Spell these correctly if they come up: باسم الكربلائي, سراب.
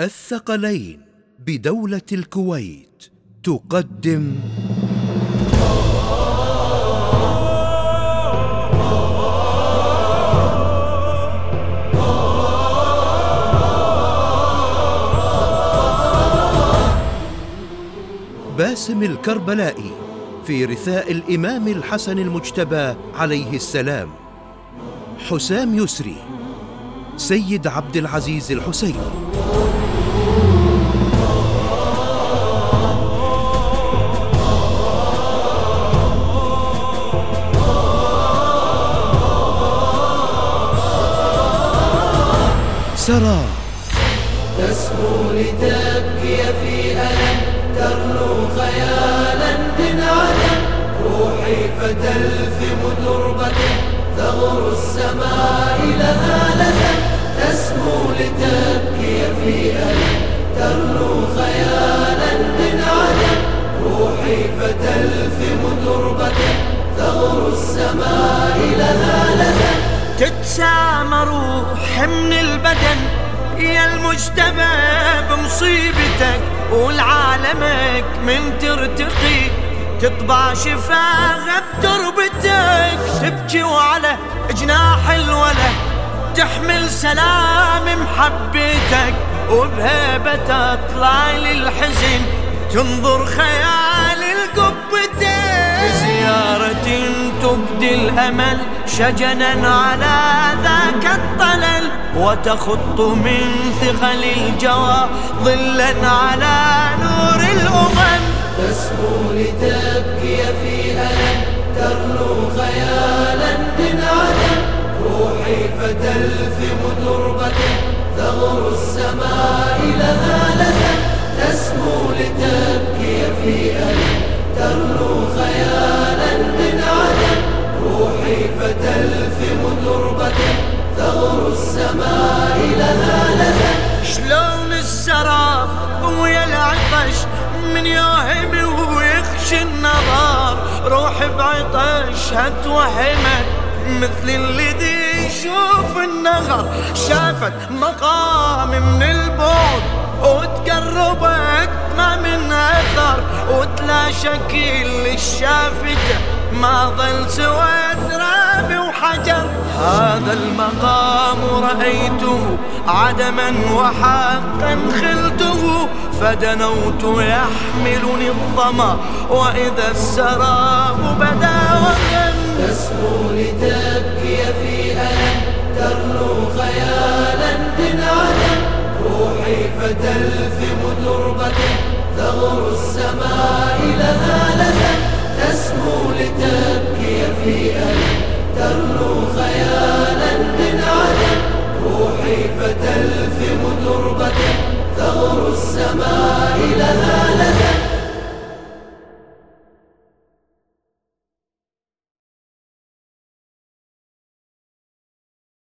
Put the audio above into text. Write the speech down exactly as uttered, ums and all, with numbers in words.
الثقلين بدولة الكويت تقدم باسم الكربلائي في رثاء الإمام الحسن المجتبى عليه السلام، حسام يسري، سيد عبد العزيز الحسيني. سراب تسمو لتبكي في ألم، تغلو خيالا من عدم، روحي فتلثم تربة، تغر السماء لها لثم. تسمو لتبكي في ألم، تغلو خيالا من عدم، روحي فتلثم تربة، تغر السماء لها لثم. تتسامى روحي من البدن يا المجتبى بمصيبتك، والعالمك من ترتقي تطبع شفاها بتربتك. تبكي وعلى جناح الوله تحمل سلام محبتك، وبهيبة تطلع للحزن تنظر خيال القبتك. زيارة تبدي الأمل شجنا على ذاك الطلل، وتخط من ثقل الجوى ظلا على نور الأمم. تسمو لتبكي في ألم، تغلو خيالا من عدم، روحي فتلثم تربة، تغر السماء لها لثم. تسمو لتبكي في ألم، تغلو خيالا من عدم، روحي فتلثم تربة، تغر السماء لها لثم. شلون السراب ويا العطش من يوهم ويخشى النظر، روح بعطشها توهمت مثل اللي دي يشوف النغر. شافت مقام من البعد وتقربت ما من أثر، وتلا شكل الشافته ما ظل سوى تراب وحجر. هذا المقام رأيته عدما وحقا خلته، فدنوت يحملني الظما وإذا السراب بدا وغم. تسمو لتبكي في ألم، تغلو خيالا من عدم، روحي فتلثم تربة، تغر السماء لها لثم.